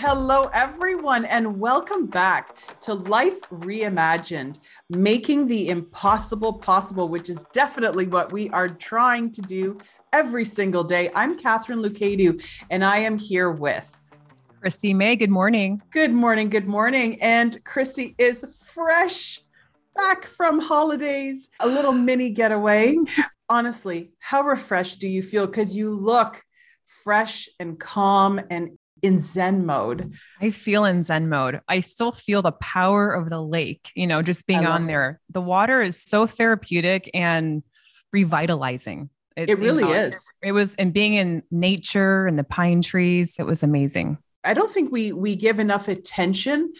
Hello, everyone, and welcome back to Life Reimagined, making the impossible possible, which is definitely what we are trying to do every single day. I'm Katherine Lukadu, and I am here with Chrissy May. Good morning. Good morning. Good morning. And Chrissy is fresh back from holidays, a little mini getaway. Honestly, how refreshed do you feel? Because you look fresh and calm and in Zen mode. I feel in Zen mode. I still feel the power of the lake, you know, just being on there. The water is so therapeutic and revitalizing. It really is. It was, and being in nature and the pine trees, it was amazing. I don't think we give enough attention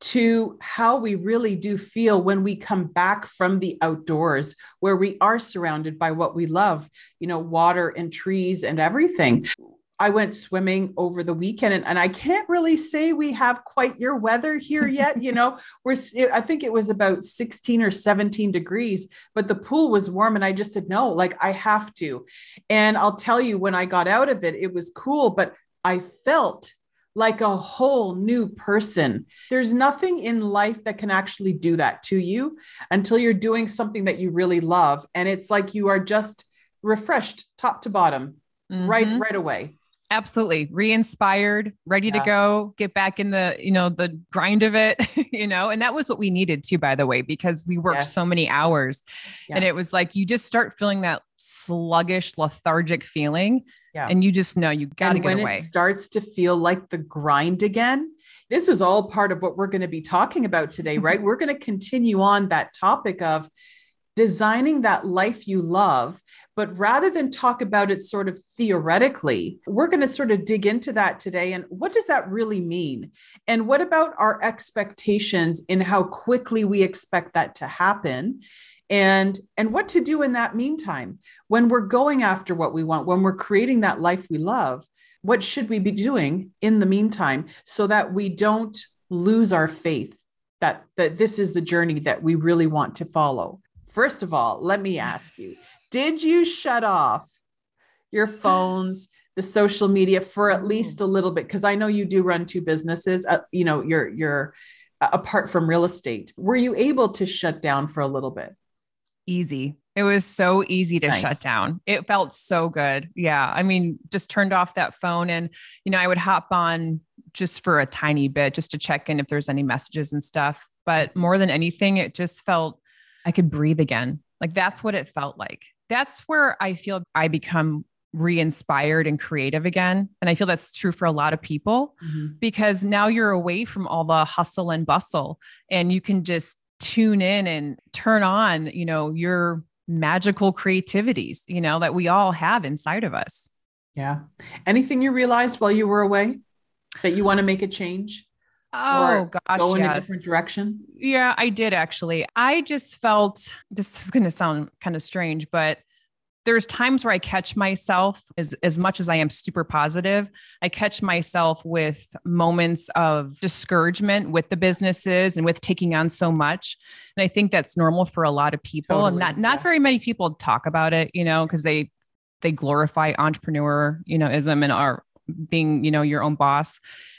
to how we really do feel when we come back from the outdoors, where we are surrounded by what we love, you know, water and trees and everything. I went swimming over the weekend and I can't really say we have quite your weather here yet. You know, I think it was about 16 or 17 degrees, but the pool was warm and I just said, no, like I have to. And I'll tell you, when I got out of it, it was cool, but I felt like a whole new person. There's nothing in life that can actually do that to you until you're doing something that you really love. And it's like, you are just refreshed top to bottom, right away. Absolutely. Re-inspired, ready to go, get back in the, you know, the grind of it, you know, and that was what we needed too, by the way, because we worked so many hours and it was like, you just start feeling that sluggish, lethargic feeling and you just know you got to get away. And when it starts to feel like the grind again, this is all part of what we're going to be talking about today, right? We're going to continue on that topic of designing that life you love, but rather than talk about it sort of theoretically, we're going to sort of dig into that today. And what does that really mean? And what about our expectations in how quickly we expect that to happen? And what to do in that meantime, when we're going after what we want, when we're creating that life we love, what should we be doing in the meantime so that we don't lose our faith that this is the journey that we really want to follow? First of all, let me ask you, did you shut off your phones, the social media for at least a little bit? Because I know you do run two businesses, you know, you're apart from real estate. Were you able to shut down for a little bit? Easy. It was so easy to shut down. It felt so good. Yeah. I mean, just turned off that phone and, you know, I would hop on just for a tiny bit just to check in if there's any messages and stuff. But more than anything, it just felt I could breathe again. Like that's what it felt like. That's where I feel I become re-inspired and creative again. And I feel that's true for a lot of people because now you're away from all the hustle and bustle and you can just tune in and turn on, you know, your magical creativities, you know, that we all have inside of us. Yeah. Anything you realized while you were away that you want to make a change? Oh gosh. Go in a different direction. Yeah, I did actually. I just felt, this is going to sound kind of strange, but there's times where I catch myself as much as I am super positive, I catch myself with moments of discouragement with the businesses and with taking on so much. And I think that's normal for a lot of people. Totally, and not very many people talk about it, you know, cause they glorify entrepreneur, you know, ism and are being, you know, your own boss.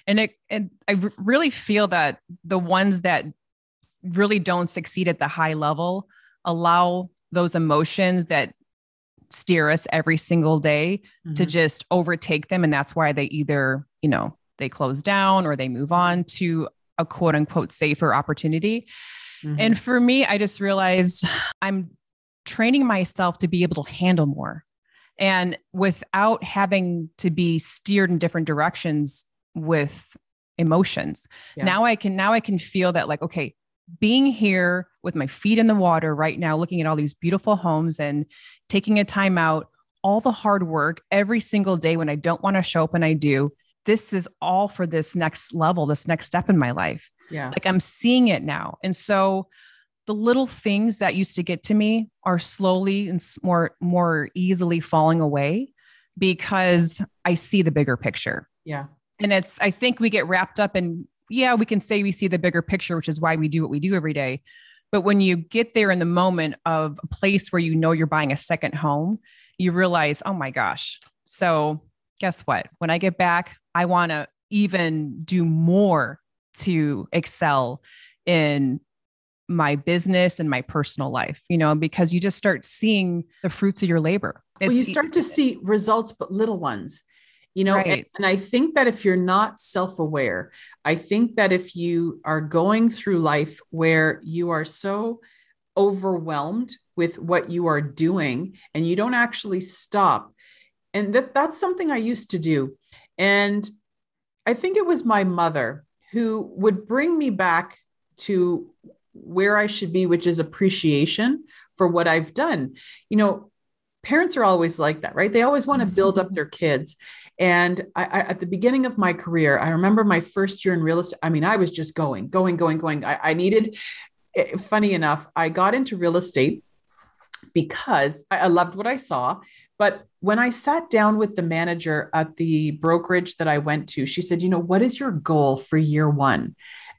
And I really feel that the ones that really don't succeed at the high level allow those emotions that steer us every single day to just overtake them. And that's why they either, you know, they close down or they move on to a quote unquote safer opportunity. And for me, I just realized I'm training myself to be able to handle more and without having to be steered in different directions with emotions. Yeah. Now I can feel that, like, okay, being here with my feet in the water right now, looking at all these beautiful homes and taking a time out, all the hard work every single day when I don't want to show up and I do, this is all for this next level, this next step in my life. Yeah. Like I'm seeing it now. And so the little things that used to get to me are slowly and more easily falling away because I see the bigger picture. Yeah. And I think we get wrapped up in, we can say we see the bigger picture, which is why we do what we do every day. But when you get there in the moment of a place where, you know, you're buying a second home, you realize, oh my gosh. So guess what? When I get back, I want to even do more to excel in my business and my personal life, you know, because you just start seeing the fruits of your labor. Well, you start to see results, but little ones, you know, right. And I think that if you're not self-aware, I think that if you are going through life where you are so overwhelmed with what you are doing and you don't actually stop. And that's something I used to do. And I think it was my mother who would bring me back to where I should be, which is appreciation for what I've done. You know, parents are always like that, right? They always want to build up their kids. And I, at the beginning of my career, I remember my first year in real estate. I mean, I was just going. I needed, funny enough, I got into real estate because I loved what I saw. But when I sat down with the manager at the brokerage that I went to, she said, you know, what is your goal for year one?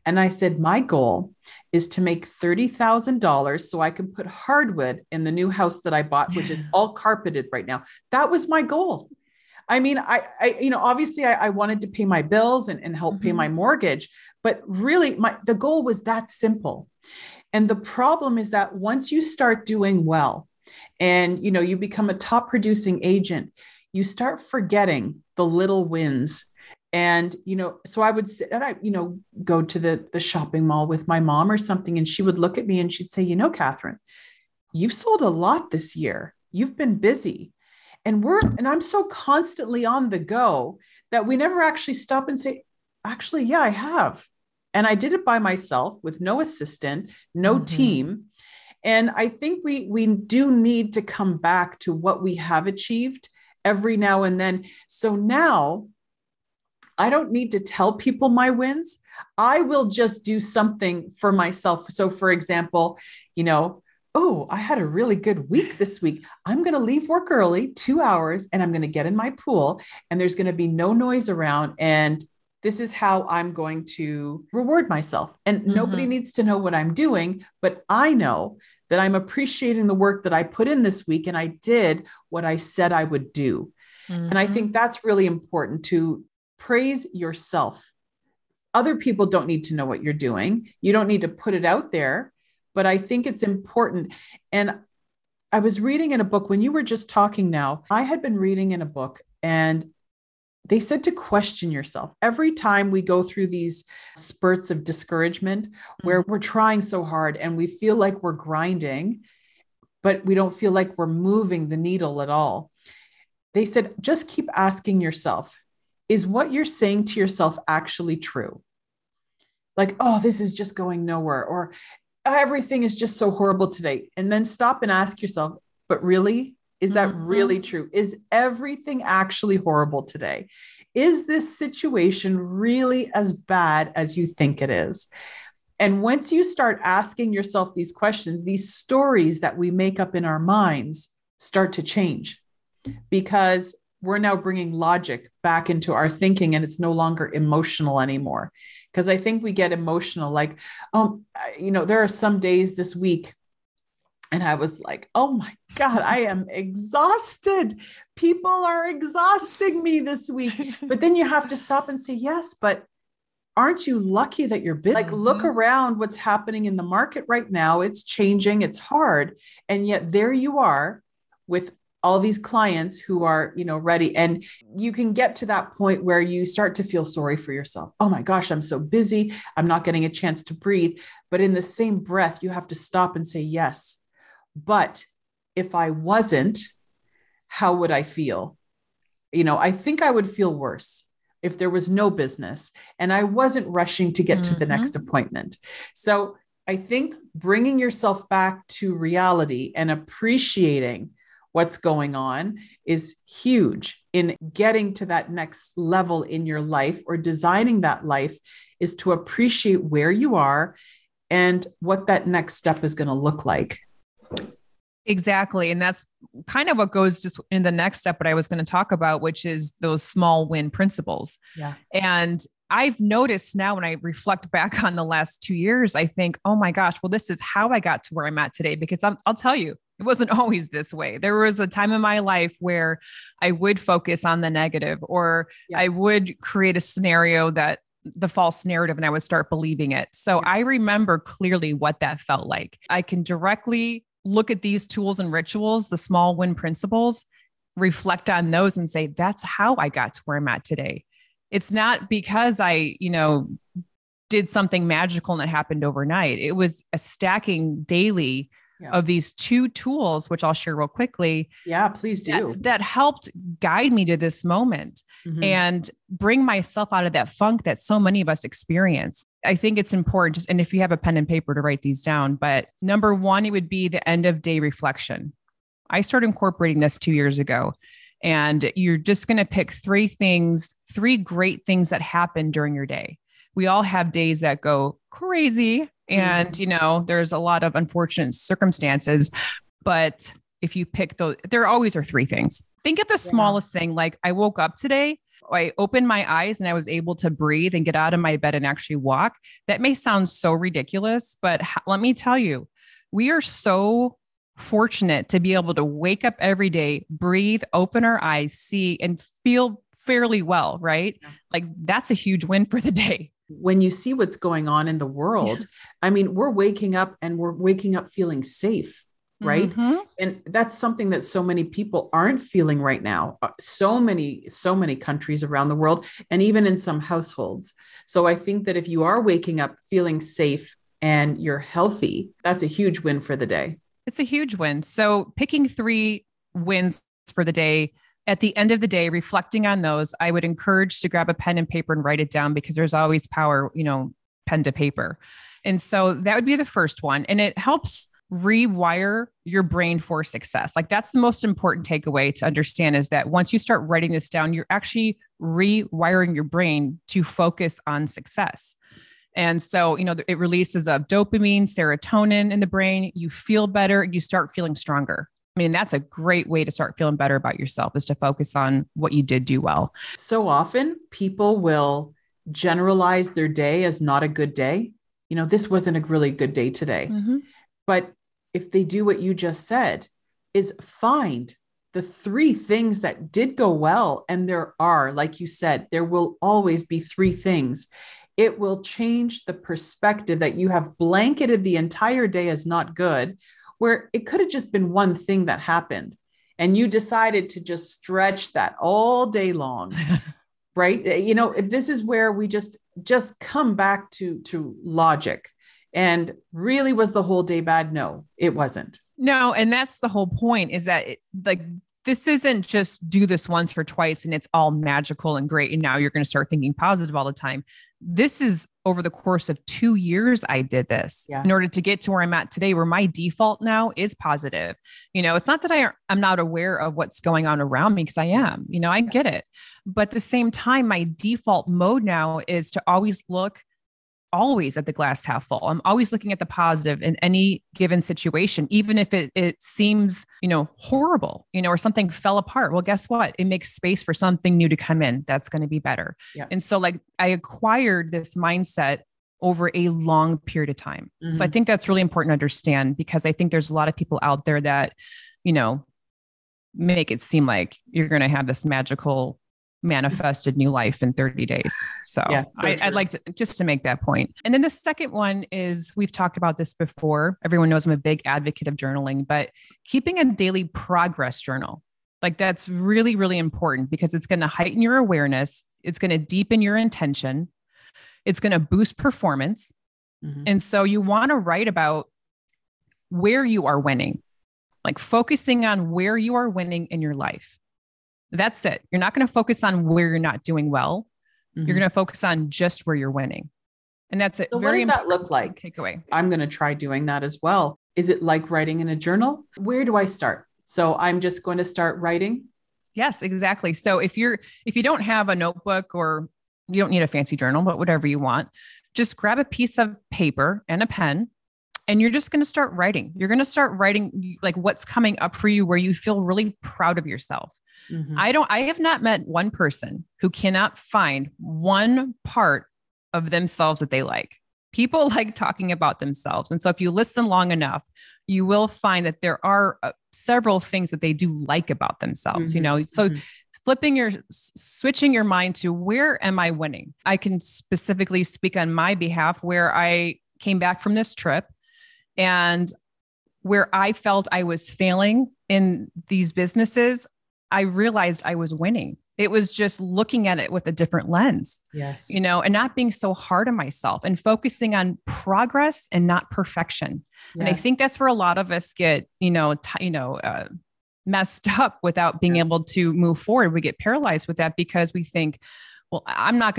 And I said, my goal is to make $30,000 so I can put hardwood in the new house that I bought, which is all carpeted right now. That was my goal. I mean, I you know, obviously I wanted to pay my bills and help pay my mortgage, but really the goal was that simple. And the problem is that once you start doing well and, you know, you become a top producing agent, you start forgetting the little wins. And, you know, so I would sit and go to the shopping mall with my mom or something. And she would look at me and she'd say, you know, Katherine, you've sold a lot this year. You've been busy. And I'm so constantly on the go that we never actually stop and say, actually, yeah, I have. And I did it by myself with no assistant, no team. And I think we do need to come back to what we have achieved every now and then. So now I don't need to tell people my wins. I will just do something for myself. So for example, you know, oh, I had a really good week this week. I'm going to leave work early, 2 hours, and I'm going to get in my pool and there's going to be no noise around. And this is how I'm going to reward myself. And nobody needs to know what I'm doing, but I know that I'm appreciating the work that I put in this week. And I did what I said I would do. And I think that's really important to praise yourself. Other people don't need to know what you're doing. You don't need to put it out there, but I think it's important. And I was reading in a book when you were just talking now, I had been reading in a book and they said to question yourself. Every time we go through these spurts of discouragement where we're trying so hard and we feel like we're grinding, but we don't feel like we're moving the needle at all. They said, just keep asking yourself, is what you're saying to yourself actually true? Like, oh, this is just going nowhere, or everything is just so horrible today. And then stop and ask yourself, but really, is that really true? Is everything actually horrible today? Is this situation really as bad as you think it is? And once you start asking yourself these questions, these stories that we make up in our minds start to change because we're now bringing logic back into our thinking and it's no longer emotional anymore. Because I think we get emotional, like, you know, there are some days this week and I was like, oh my God, I am exhausted. People are exhausting me this week. But then you have to stop and say, yes, but aren't you lucky that you're busy? Like, look around what's happening in the market right now. It's changing. It's hard. And yet there you are with all these clients who are, you know, ready. And you can get to that point where you start to feel sorry for yourself. Oh my gosh, I'm so busy. I'm not getting a chance to breathe. But in the same breath, you have to stop and say, yes, but if I wasn't, how would I feel? You know, I think I would feel worse if there was no business and I wasn't rushing to get to the next appointment. So I think bringing yourself back to reality and appreciating what's going on is huge in getting to that next level in your life, or designing that life is to appreciate where you are and what that next step is going to look like. Exactly. And that's kind of what goes just in the next step, what I was going to talk about, which is those small win principles. Yeah. And I've noticed now when I reflect back on the last 2 years, I think, oh my gosh, well, this is how I got to where I'm at today, because I'll tell you, It wasn't always this way. There was a time in my life where I would focus on the negative, or I would create a scenario, that the false narrative, and I would start believing it. So I remember clearly what that felt like. I can directly look at these tools and rituals, the small win principles, reflect on those and say, that's how I got to where I'm at today. It's not because I, did something magical and it happened overnight. It was a stacking daily of these two tools, which I'll share real quickly. Yeah, please do. That helped guide me to this moment and bring myself out of that funk that so many of us experience. I think it's important, just, and if you have a pen and paper, to write these down. But number one, it would be the end of day reflection. I started incorporating this 2 years ago, and you're just going to pick three great things that happen during your day. We all have days that go crazy, and there's a lot of unfortunate circumstances, but if you pick those, there always are three things. Think of the smallest thing. Like, I woke up today, I opened my eyes and I was able to breathe and get out of my bed and actually walk. That may sound so ridiculous, but let me tell you, we are so fortunate to be able to wake up every day, breathe, open our eyes, see, and feel fairly well, right? Like, that's a huge win for the day. When you see what's going on in the world, I mean, we're waking up feeling safe, right? And that's something that so many people aren't feeling right now. So many countries around the world, and even in some households. So I think that if you are waking up feeling safe and you're healthy, that's a huge win for the day. It's a huge win. So picking three wins for the day. At the end of the day, reflecting on those, I would encourage to grab a pen and paper and write it down, because there's always power, pen to paper. And so that would be the first one. And it helps rewire your brain for success. Like, that's the most important takeaway to understand, is that once you start writing this down, you're actually rewiring your brain to focus on success. And so, it releases of dopamine, serotonin in the brain. You feel better. You start feeling stronger. I mean, that's a great way to start feeling better about yourself, is to focus on what you did do well. So often people will generalize their day as not a good day. This wasn't a really good day today, but if they do what you just said, is find the three things that did go well. And there are, like you said, there will always be three things. It will change the perspective that you have blanketed the entire day as not good, where it could have just been one thing that happened, and you decided to just stretch that all day long, right? This is where we just come back to logic. And really, was the whole day bad? No, it wasn't. No. And that's the whole point, is that this isn't just do this once or twice and it's all magical and great, and now you're going to start thinking positive all the time. This is over the course of 2 years, I did this in order to get to where I'm at today, where my default now is positive. It's not that I'm not aware of what's going on around me, because I am, I get it. But at the same time, my default mode now is to always look at the glass half full. I'm always looking at the positive in any given situation, even if it seems, horrible, or something fell apart. Well, guess what? It makes space for something new to come in. That's going to be better. Yeah. And so I acquired this mindset over a long period of time. So I think that's really important to understand, because I think there's a lot of people out there that, make it seem like you're going to have this magical manifested new life in 30 days. So, I'd like to just make that point. And then the second one is, we've talked about this before. Everyone knows I'm a big advocate of journaling, but keeping a daily progress journal, that's really, really important, because it's going to heighten your awareness. It's going to deepen your intention. It's going to boost performance. And so you want to write about where you are winning, focusing on where you are winning in your life. That's it. You're not going to focus on where you're not doing well. You're going to focus on just where you're winning. And that's it. So what does that look like? Takeaway. I'm going to try doing that as well. Is it like writing in a journal? Where do I start? So I'm just going to start writing. Yes, exactly. So if you don't have a notebook, or you don't need a fancy journal, but whatever you want, just grab a piece of paper and a pen, and you're just going to start writing. You're going to start writing what's coming up for you, where you feel really proud of yourself. I have not met one person who cannot find one part of themselves that they like. People like talking about themselves. And so if you listen long enough, you will find that there are several things that they do like about themselves, you know, so switching your mind to where am I winning? I can specifically speak on my behalf where I came back from this trip and where I felt I was failing in these businesses, I realized I was winning. It was just looking at it with a different lens, yes, you know, and not being so hard on myself and focusing on progress and not perfection. Yes. And I think that's where a lot of us get, messed up without being able to move forward. We get paralyzed with that because we think, well, I'm not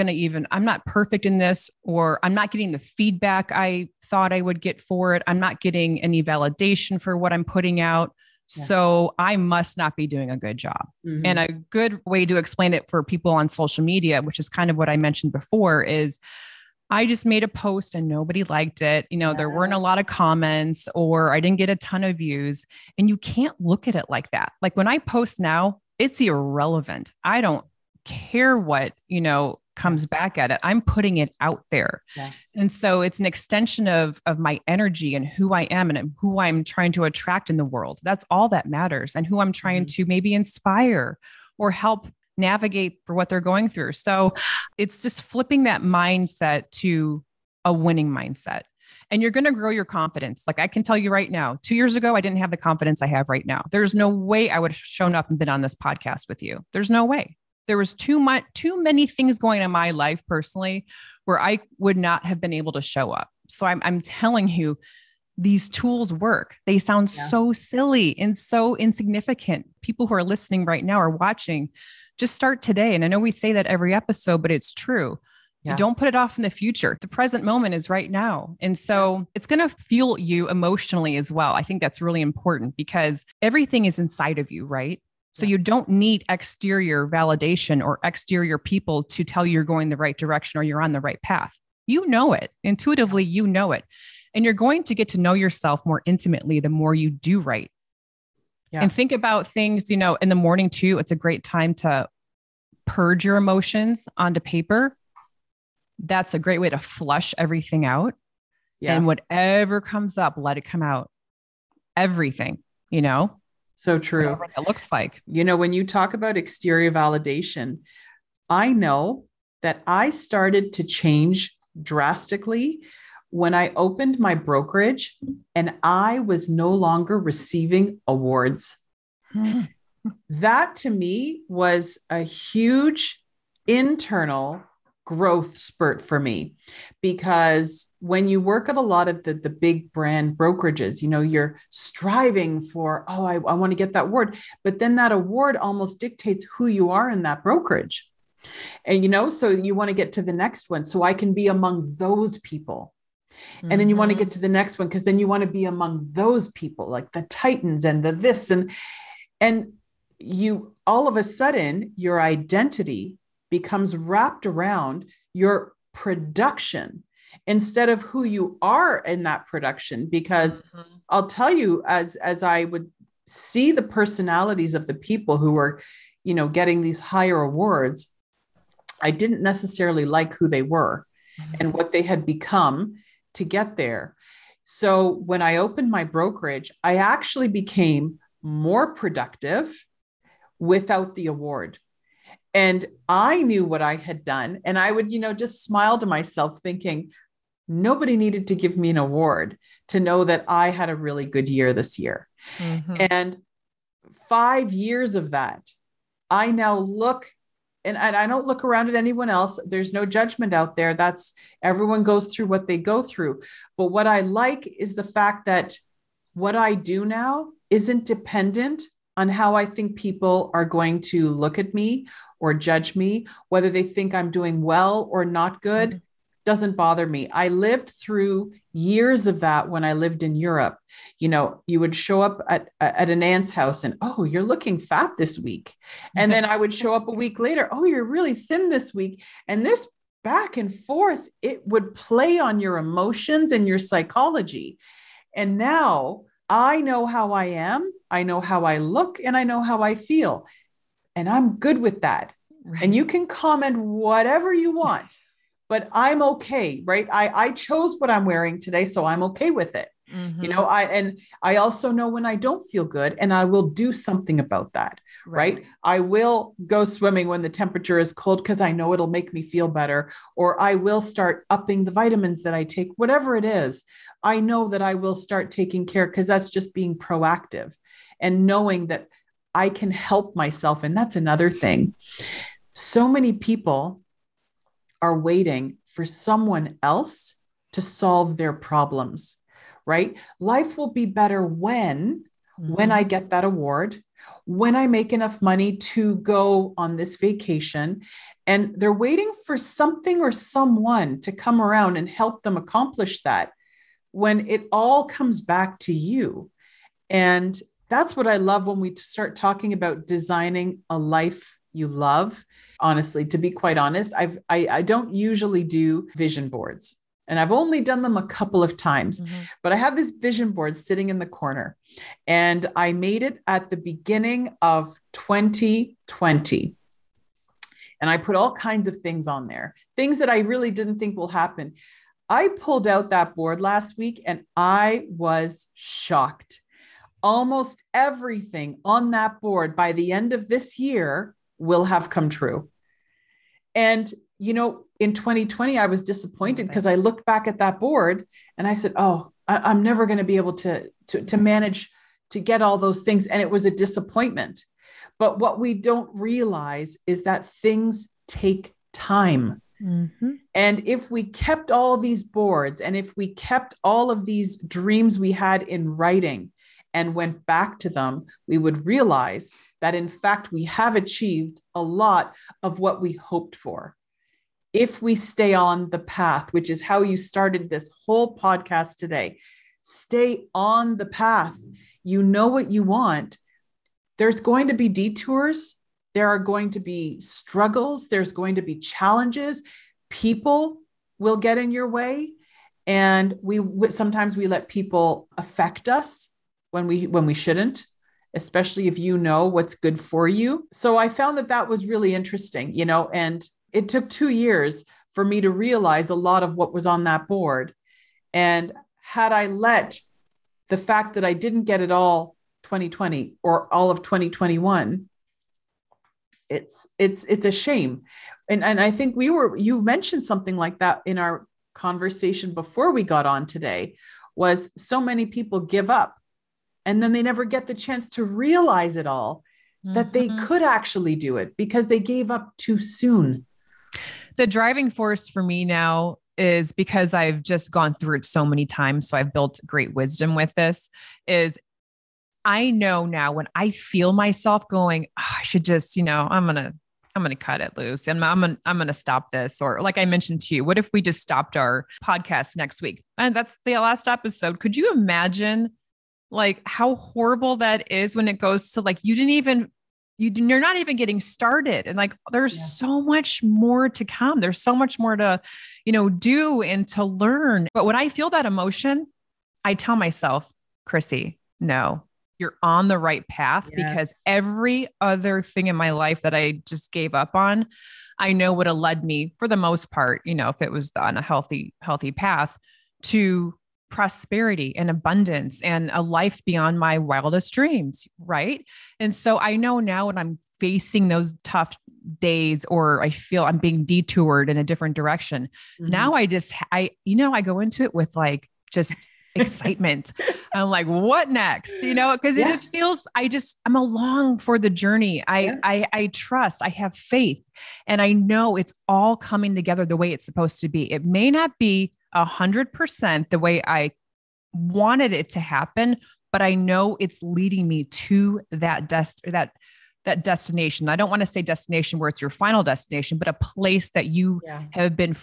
perfect in this, or I'm not getting the feedback I thought I would get for it. I'm not getting any validation for what I'm putting out. Yeah. So I must not be doing a good job. Mm-hmm. And a good way to explain it for people on social media, which is kind of what I mentioned before, is I just made a post and nobody liked it. You know, there weren't a lot of comments, or I didn't get a ton of views, and you can't look at it like that. Like when I post now, it's irrelevant. I don't care what, comes back at it. I'm putting it out there. Yeah. And so it's an extension of my energy and who I am and who I'm trying to attract in the world. That's all that matters, and who I'm trying to maybe inspire or help navigate for what they're going through. So it's just flipping that mindset to a winning mindset, and you're going to grow your confidence. Like I can tell you right now, 2 years ago, I didn't have the confidence I have right now. There's no way I would have shown up and been on this podcast with you. There's no way. There was too many things going on in my life personally where I would not have been able to show up. So I'm telling you, these tools work. They sound so silly and so insignificant. People who are listening right now or watching, just start today. And I know we say that every episode, but it's true. Yeah. Don't put it off in the future. The present moment is right now. And so it's going to fuel you emotionally as well. I think that's really important because everything is inside of you, right? So you don't need exterior validation or exterior people to tell you you're going the right direction or you're on the right path. You know it. Intuitively, you know it. And you're going to get to know yourself more intimately the more you do right. Yeah. And think about things, in the morning too. It's a great time to purge your emotions onto paper. That's a great way to flush everything out. Yeah. And whatever comes up, let it come out. Everything, So true. What it looks like, when you talk about exterior validation, I know that I started to change drastically when I opened my brokerage and I was no longer receiving awards. That to me was a huge internal growth spurt for me, because when you work at a lot of the big brand brokerages, you're striving for, I want to get that award, but then that award almost dictates who you are in that brokerage. And, so you want to get to the next one so I can be among those people. And then you want to get to the next one, because then you want to be among those people, like the titans and the this, and you, all of a sudden, your identity becomes wrapped around your production instead of who you are in that production. Because I'll tell you, as I would see the personalities of the people who were, getting these higher awards, I didn't necessarily like who they were and what they had become to get there. So when I opened my brokerage, I actually became more productive without the award. And I knew what I had done. And I would, just smile to myself thinking, nobody needed to give me an award to know that I had a really good year this year. And 5 years of that, I now look, and I don't look around at anyone else. There's no judgment out there. That's everyone goes through what they go through. But what I like is the fact that what I do now isn't dependent on how I think people are going to look at me or judge me, whether they think I'm doing well or not good, doesn't bother me. I lived through years of that when I lived in Europe. You would show up at an aunt's house and, you're looking fat this week. And then I would show up a week later, you're really thin this week. And this back and forth, it would play on your emotions and your psychology. And now I know how I am. I know how I look and I know how I feel, and I'm good with that. Right. And you can comment whatever you want, but I'm okay. Right. I chose what I'm wearing today, so I'm okay with it. Mm-hmm. You know, I also know when I don't feel good, and I will do something about that. Right. I will go swimming when the temperature is cold because I know it'll make me feel better, or I will start upping the vitamins that I take, whatever it is. I know that I will start taking care, because that's just being proactive and knowing that I can help myself. And that's another thing. So many people are waiting for someone else to solve their problems, right? Life will be better when I get that award, when I make enough money to go on this vacation, and they're waiting for something or someone to come around and help them accomplish that, when it all comes back to you. And that's what I love when we start talking about designing a life you love. Honestly, to be quite honest, I don't usually do vision boards, and I've only done them a couple of times, but I have this vision board sitting in the corner, and I made it at the beginning of 2020. And I put all kinds of things on there, things that I really didn't think will happen. I pulled out that board last week and I was shocked. Almost everything on that board by the end of this year will have come true. And, you know, in 2020, I was disappointed because I looked back at that board and I said, oh, I'm never going to be able to manage to get all those things. And it was a disappointment. But what we don't realize is that things take time. Mm-hmm. And if we kept all these boards, and if we kept all of these dreams we had in writing and went back to them, we would realize that, in fact, we have achieved a lot of what we hoped for. If we stay on the path, which is how you started this whole podcast today, stay on the path. You know what you want. There's going to be detours. There are going to be struggles. There's going to be challenges. People will get in your way. And sometimes we let people affect us when we shouldn't, especially if you know what's good for you. So I found that was really interesting, you know, and it took 2 years for me to realize a lot of what was on that board. And had I let the fact that I didn't get it all 2020 or all of 2021, it's a shame. And I think you mentioned something like that in our conversation before we got on today, was so many people give up and then they never get the chance to realize it all, that they could actually do it because they gave up too soon. The driving force for me now is, because I've just gone through it so many times, so I've built great wisdom with this, is I know now when I feel myself going, oh, I should just, you know, I'm going to cut it loose. I'm going to stop this. Or like I mentioned to you, what if we just stopped our podcast next week? And that's the last episode. Could you imagine like how horrible that is when it goes to like, you're not even getting started. And like, there's so much more to come. There's so much more to, you know, do and to learn. But when I feel that emotion, I tell myself, Chrissy, no, you're on the right path, because every other thing in my life that I just gave up on, I know would have led me, for the most part, you know, if it was on a healthy path, to prosperity and abundance and a life beyond my wildest dreams. Right. And so I know now when I'm facing those tough days, or I feel I'm being detoured in a different direction. Mm-hmm. Now I go into it with like, just excitement. I'm like, what next? You know, because it just feels, I'm along for the journey. I trust, I have faith, and I know it's all coming together the way it's supposed to be. It may not be 100% the way I wanted it to happen, but I know it's leading me to that destination. I don't want to say destination where it's your final destination, but a place that you have been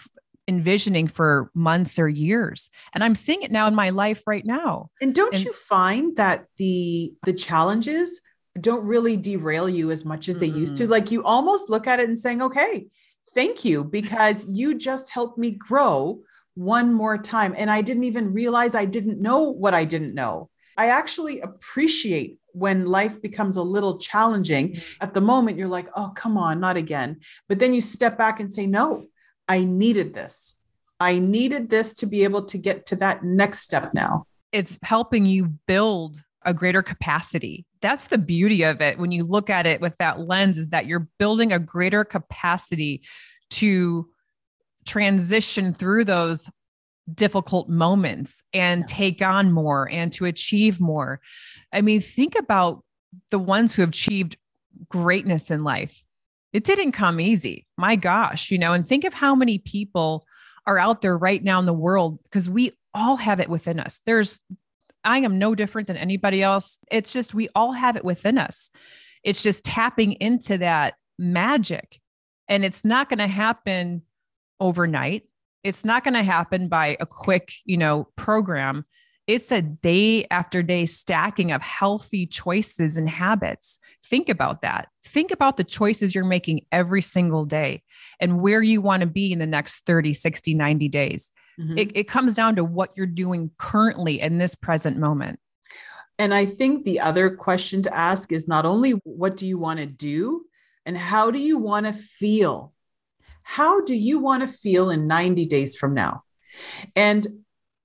envisioning for months or years. And I'm seeing it now in my life right now. And don't you find that the challenges don't really derail you as much as they used to? Like, you almost look at it and saying, okay, thank you, because you just helped me grow one more time. And I didn't even realize I didn't know what I didn't know. I actually appreciate when life becomes a little challenging. At the moment, you're like, oh, come on, not again. But then you step back and say, no, I needed this. I needed this to be able to get to that next step now. It's helping you build a greater capacity. That's the beauty of it. When you look at it with that lens, is that you're building a greater capacity to transition through those difficult moments and take on more and to achieve more. I mean, think about the ones who have achieved greatness in life. It didn't come easy. My gosh, you know, and think of how many people are out there right now in the world, because we all have it within us. I am no different than anybody else. It's just, we all have it within us. It's just tapping into that magic, and it's not going to happen overnight. It's not going to happen by a quick, program. It's a day after day stacking of healthy choices and habits. Think about that. Think about the choices you're making every single day and where you want to be in the next 30, 60, 90 days. Mm-hmm. It comes down to what you're doing currently in this present moment. And I think the other question to ask is not only what do you want to do and how do you want to feel? How do you want to feel in 90 days from now? And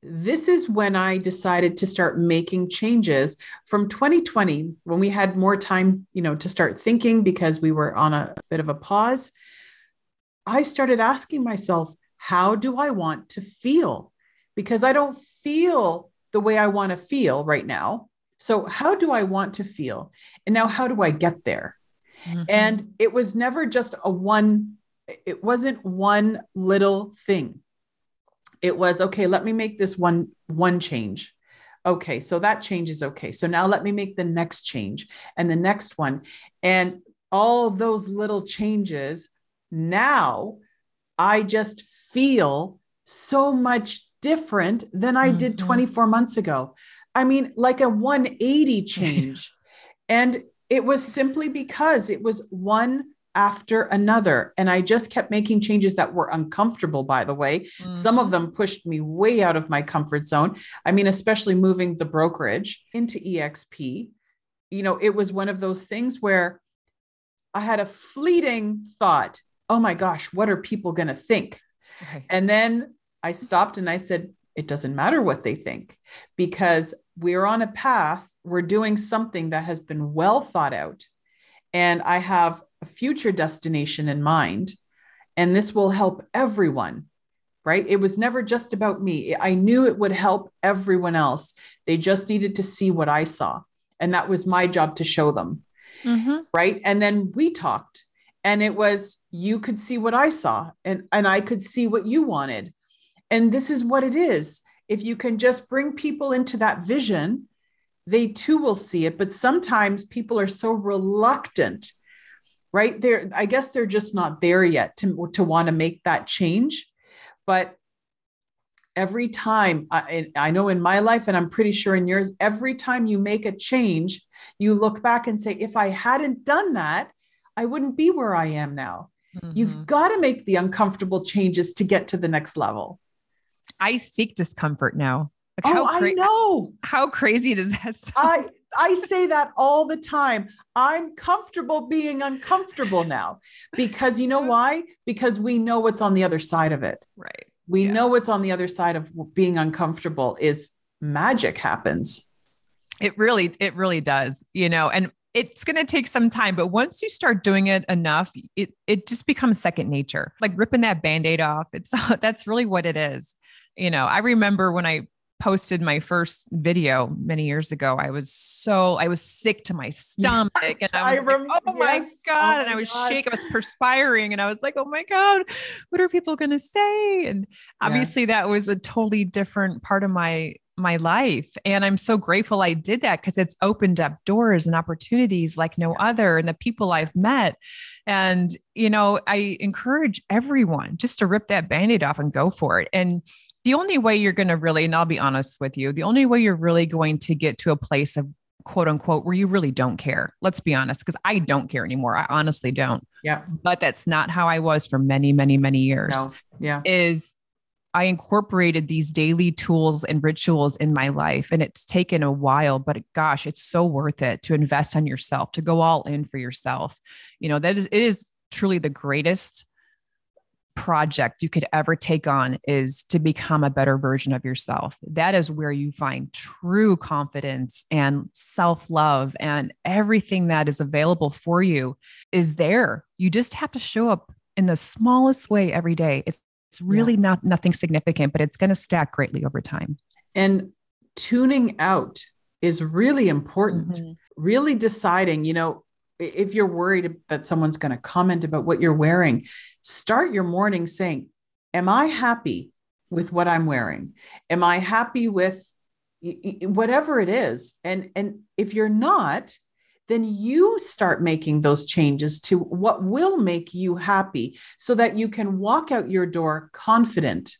this is when I decided to start making changes from 2020, when we had more time, to start thinking because we were on a bit of a pause. I started asking myself, how do I want to feel? Because I don't feel the way I want to feel right now. So how do I want to feel? And now how do I get there? Mm-hmm. And it was never just it wasn't one little thing. It was, okay, let me make this one change. Okay. So that change is okay. So now let me make the next change and the next one. And all those little changes. Now I just feel so much different than I did 24 months ago. I mean, like a 180 change. And it was simply because it was one after another. And I just kept making changes that were uncomfortable, by the way. Mm-hmm. Some of them pushed me way out of my comfort zone. I mean, especially moving the brokerage into EXP, it was one of those things where I had a fleeting thought, oh my gosh, what are people going to think? Okay. And then I stopped and I said, it doesn't matter what they think, because we're on a path, we're doing something that has been well thought out. And I have a future destination in mind, and this will help everyone, right? It was never just about me. I knew it would help everyone else. They just needed to see what I saw. And that was my job to show them. Mm-hmm. Right. And then we talked, and it was, you could see what I saw and I could see what you wanted. And this is what it is. If you can just bring people into that vision, they too will see it. But sometimes people are so reluctant, right? I guess they're just not there yet to want to make that change. But every time, I know in my life, and I'm pretty sure in yours, every time you make a change, you look back and say, if I hadn't done that, I wouldn't be where I am now. Mm-hmm. You've got to make the uncomfortable changes to get to the next level. I seek discomfort now. Like I know. How crazy does that sound? I say that all the time. I'm comfortable being uncomfortable now, because you know why? Because we know what's on the other side of it. Right. We know what's on the other side of being uncomfortable is magic happens. It really does, and it's going to take some time, but once you start doing it enough, it just becomes second nature, like ripping that Band-Aid off. That's really what it is. I remember when I posted my first video many years ago, I was sick to my stomach, and I was like, oh my God. And I was shaking, I was perspiring, and I was like, oh my God, what are people going to say? And obviously that was a totally different part of my life. And I'm so grateful I did that, because it's opened up doors and opportunities like no other, and the people I've met. And, I encourage everyone just to rip that Band-Aid off and go for it. And the only way you're going to really, and I'll be honest with you, the only way you're really going to get to a place of quote unquote, where you really don't care. Let's be honest. 'Cause I don't care anymore. I honestly don't. Yeah. But that's not how I was for many, many, many years. No. Yeah. Is I incorporated these daily tools and rituals in my life, and it's taken a while, but gosh, it's so worth it to invest on yourself, to go all in for yourself. It is truly the greatest project you could ever take on is to become a better version of yourself. That is where you find true confidence and self-love, and everything that is available for you is there. You just have to show up in the smallest way every day. It's really nothing significant, but it's going to stack greatly over time. And tuning out is really important. Mm-hmm. Really deciding, you know, if you're worried that someone's going to comment about what you're wearing, start your morning saying, am I happy with what I'm wearing? Am I happy with whatever it is? And if you're not, then you start making those changes to what will make you happy so that you can walk out your door confident.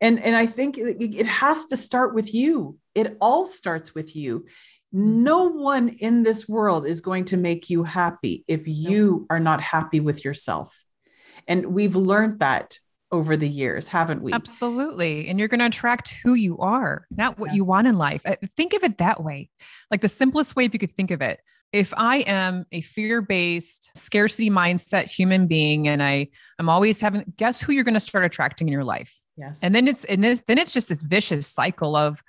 And I think it has to start with you. It all starts with you. No one in this world is going to make you happy if you are not happy with yourself. And we've learned that over the years, haven't we? Absolutely. And you're going to attract who you are, not what you want in life. Think of it that way. Like the simplest way if you could think of it. If I am a fear-based scarcity mindset human being, and I'm always having, guess who you're going to start attracting in your life? Yes. And then it's just this vicious cycle of,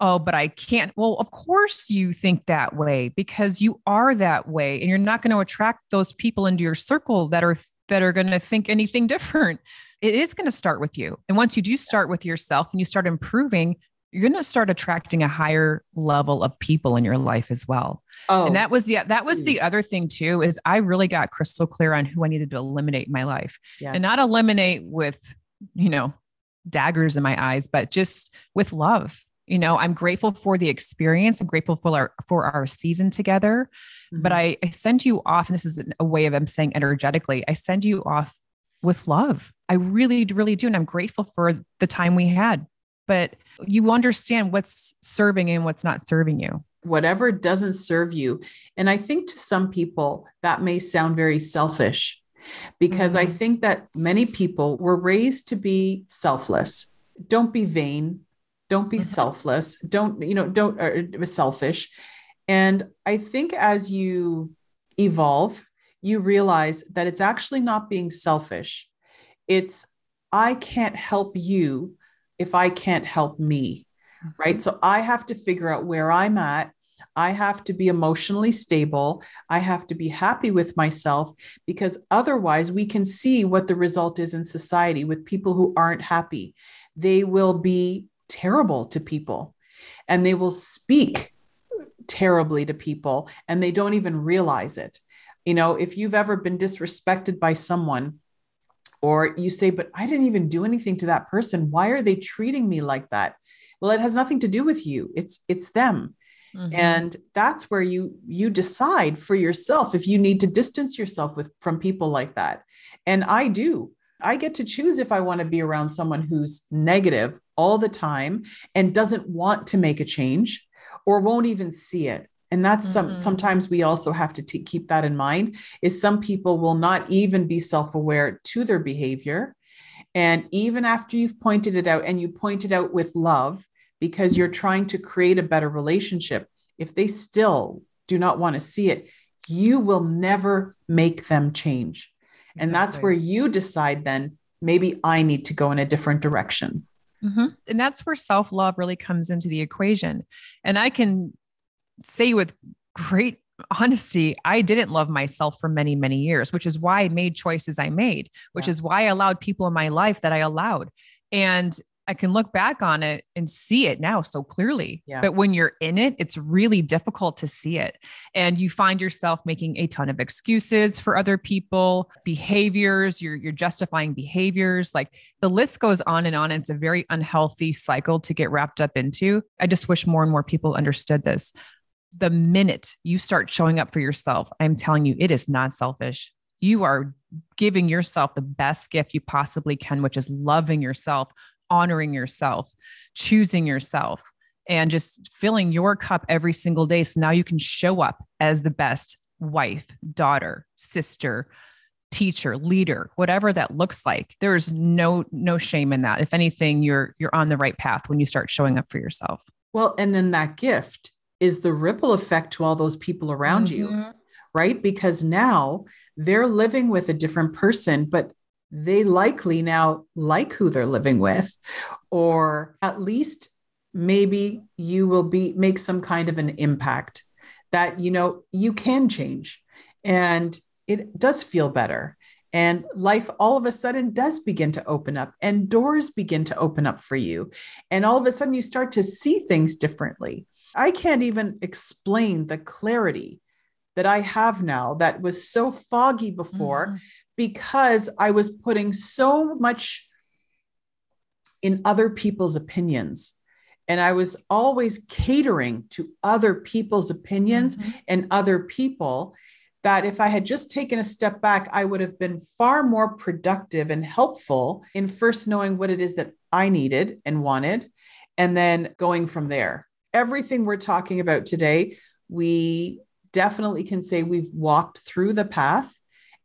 oh, but I can't. Well, of course you think that way because you are that way, and you're not going to attract those people into your circle that are going to think anything different. It is going to start with you. And once you do start with yourself and you start improving, you're going to start attracting a higher level of people in your life as well. Oh, and that was the other thing too, is I really got crystal clear on who I needed to eliminate in my life. Yes. And not eliminate with, you know, daggers in my eyes, but just with love. You know, I'm grateful for the experience. I'm grateful for our season together, mm-hmm. but I send you off. And this is a way of, I'm saying energetically, I send you off with love. I really, really do. And I'm grateful for the time we had, but you understand what's serving and what's not serving you. Whatever doesn't serve you. And I think to some people that may sound very selfish because mm-hmm. I think that many people were raised to be selfless. Don't be vain. Don't be selfless. Don't be selfish. And I think as you evolve, you realize that it's actually not being selfish. It's, I can't help you if I can't help me, right? So I have to figure out where I'm at. I have to be emotionally stable. I have to be happy with myself, because otherwise we can see what the result is in society with people who aren't happy. They will be terrible to people, and they will speak terribly to people, and they don't even realize it. You know, if you've ever been disrespected by someone, or you say, but I didn't even do anything to that person, why are they treating me like that? Well, it has nothing to do with you. It's them. Mm-hmm. And that's where you decide for yourself if you need to distance yourself from people like that. And I do. I get to choose if I want to be around someone who's negative all the time and doesn't want to make a change or won't even see it. And that's mm-hmm. sometimes we also have to keep that in mind, is some people will not even be self-aware to their behavior. And even after you've pointed it out, and you point it out with love because you're trying to create a better relationship, if they still do not want to see it, you will never make them change. And exactly. That's where you decide then, maybe I need to go in a different direction. Mm-hmm. And that's where self-love really comes into the equation. And I can say with great honesty, I didn't love myself for many, many years, which is why I made choices I made, which is why I allowed people in my life that I allowed. And I can look back on it and see it now so clearly, but when you're in it, it's really difficult to see it. And you find yourself making a ton of excuses for other people, behaviors, you're justifying behaviors. Like the list goes on and on. And it's a very unhealthy cycle to get wrapped up into. I just wish more and more people understood this. The minute you start showing up for yourself, I'm telling you, it is not selfish. You are giving yourself the best gift you possibly can, which is loving yourself, honoring yourself, choosing yourself, and just filling your cup every single day. So now you can show up as the best wife, daughter, sister, teacher, leader, whatever that looks like. There is no shame in that. If anything, you're on the right path when you start showing up for yourself. Well, and then that gift is the ripple effect to all those people around mm-hmm. you, right? Because now they're living with a different person, but they likely now like who they're living with, or at least maybe you will make some kind of an impact that, you know, you can change and it does feel better. And life all of a sudden does begin to open up and doors begin to open up for you. And all of a sudden you start to see things differently. I can't even explain the clarity that I have now that was so foggy before, mm-hmm. because I was putting so much in other people's opinions. And I was always catering to other people's opinions mm-hmm. and other people, that if I had just taken a step back, I would have been far more productive and helpful in first knowing what it is that I needed and wanted, and then going from there. Everything we're talking about today, we definitely can say we've walked through the path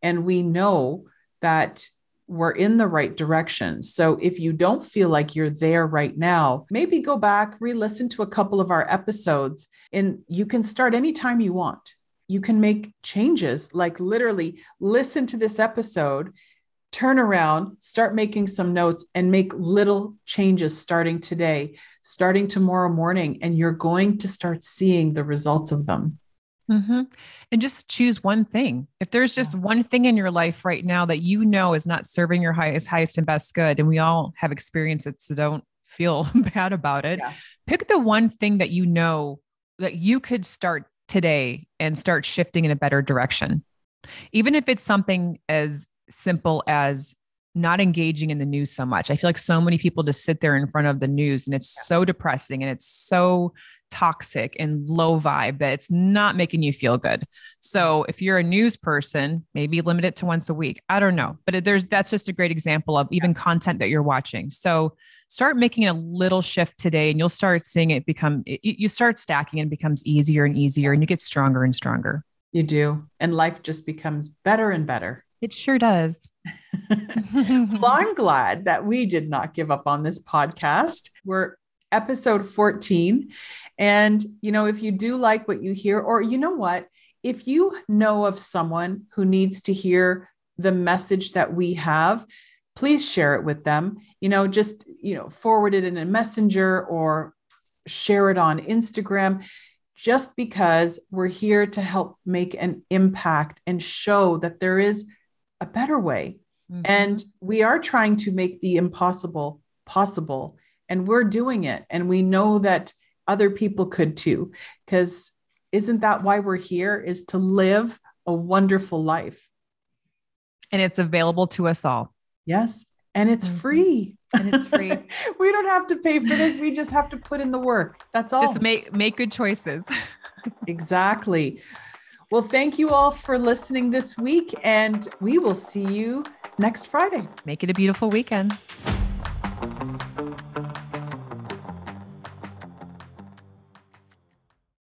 and we know that we're in the right direction. So if you don't feel like you're there right now, maybe go back, re-listen to a couple of our episodes, and you can start anytime you want. You can make changes, like literally listen to this episode, turn around, start making some notes, and make little changes starting today, starting tomorrow morning, and you're going to start seeing the results of them. Mm-hmm. And just choose one thing. If there's just one thing in your life right now that you know is not serving your highest and best good, and we all have experienced it, so don't feel bad about it. Yeah. Pick the one thing that you know that you could start today and start shifting in a better direction. Even if it's something as simple as not engaging in the news so much. I feel like so many people just sit there in front of the news and it's so depressing and it's so toxic and low vibe that it's not making you feel good. So if you're a news person, maybe limit it to once a week. I don't know, but that's just a great example of even content that you're watching. So start making a little shift today and you'll start seeing it become, you start stacking and it becomes easier and easier and you get stronger and stronger. You do. And life just becomes better and better. It sure does. Well, I'm glad that we did not give up on this podcast. We're episode 14. And, you know, if you do like what you hear, or you know what, if you know of someone who needs to hear the message that we have, please share it with them, you know, just, you know, forward it in a messenger or share it on Instagram, just because we're here to help make an impact and show that there is a better way. Mm-hmm. And we are trying to make the impossible possible, and we're doing it. And we know that other people could too, because isn't that why we're here, is to live a wonderful life. And it's available to us all. Yes. And it's free. And it's free. We don't have to pay for this. We just have to put in the work. That's all. Just make good choices. Exactly. Well, thank you all for listening this week, and we will see you next Friday. Make it a beautiful weekend.